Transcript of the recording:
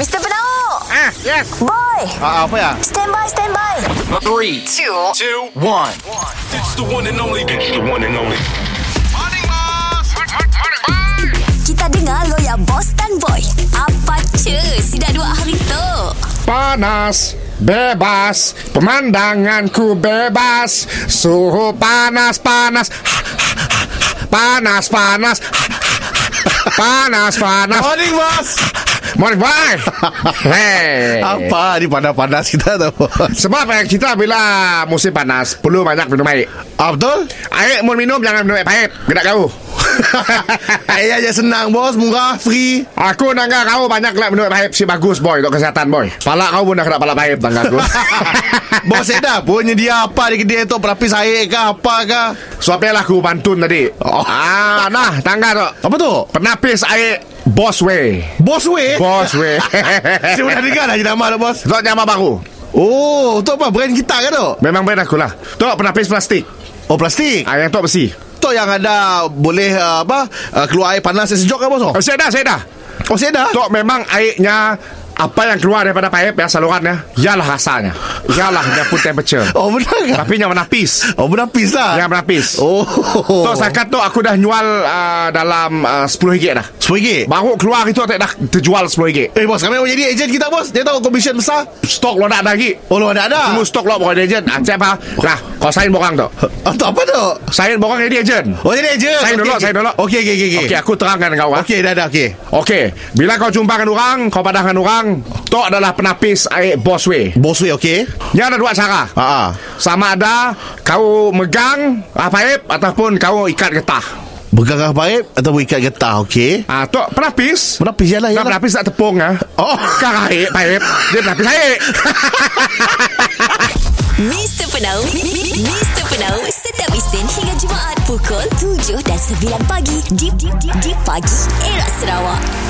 Mr. Penauk! Ah, yes! Boy! Apa ya? Stand by, stand by! 3, 2, 1. It's the one and only. It's the one and only. Morning, boss! Morning, boy! Kita dengar lo ya, boss dan boy. Apa cuy? Sudah 2 hari tu. Panas, bebas, pemandanganku bebas. Suhu panas, panas. Panas, panas. Panas, panas. Morning, boss! Morning, boy. Hey. Apa ni panas-panas kita tu? Sebab kita bila musim panas perlu banyak minum air. Ah, betul? Air mau minum jangan minum air pahit. Gerak kau. Air aja senang, bos. Murah, free. Aku nak kau banyak lah minum air pahit. Si bagus, boy. Untuk kesihatan, boy. Palak kau pun nak kena palak pahit. Bos, saya dah pun dia apa dia tu. Perapis air ke apa ke? Suapnya lah aku pantun tadi. Oh. Ah, nah, tangga tu. Apa tu? Penapis air. Bossway. Bossway? Bossway. Saya pernah dengar dah nama tu, bos. Itu nama baru. Oh, tu apa? Brand kita ke tu? Memang brand akulah. Tu penapis plastik. Oh, plastik? Ah, yang tu besi. Tu yang ada boleh keluar air panas yang sejuk ke, bos? Oh, saya dah. Oh, saya dah? Tu memang airnya apa yang keluar daripada paip yang salurannya ialah rasanya, ialah dia pun temperature. Oh, benar ke? Tapi yang menapis. Oh, menapis lah. Yang menapis. Oh. Tok sakat tu aku dah jual dalam RM10 dah. RM10? Baru keluar itu dah terjual RM10. Eh, bos, kami mau jadi ejen kita, bos. Dia tahu komisen besar. Stok lo nak lagi. Oh, lo nak ada. Semua stok lo bukan ejen. Acep ah. Lah, kau sign borang tu. Untuk apa tu? Sign borang jadi ejen. Oh, jadi ejen. Sign dulu. Okey. Okey, aku terangkan kau. Okey, dah. Okey. Bila kau jumpa dengan orang, kau padah dengan orang, tok adalah penapis air Bossway. Bossway, okey. Dia ada 2 cara. Sama ada kau megang paip ataupun kau ikat getah. Megang paip ataupun ikat getah, okey. Tok penapis. Penapis ialah. Penapis tak tepung ah. Oh, kau air paip, dia penapis air. Mr. Penauk setiap Isnin hingga Jumaat pukul 7 dan 9 pagi di Pagi Era Sarawak.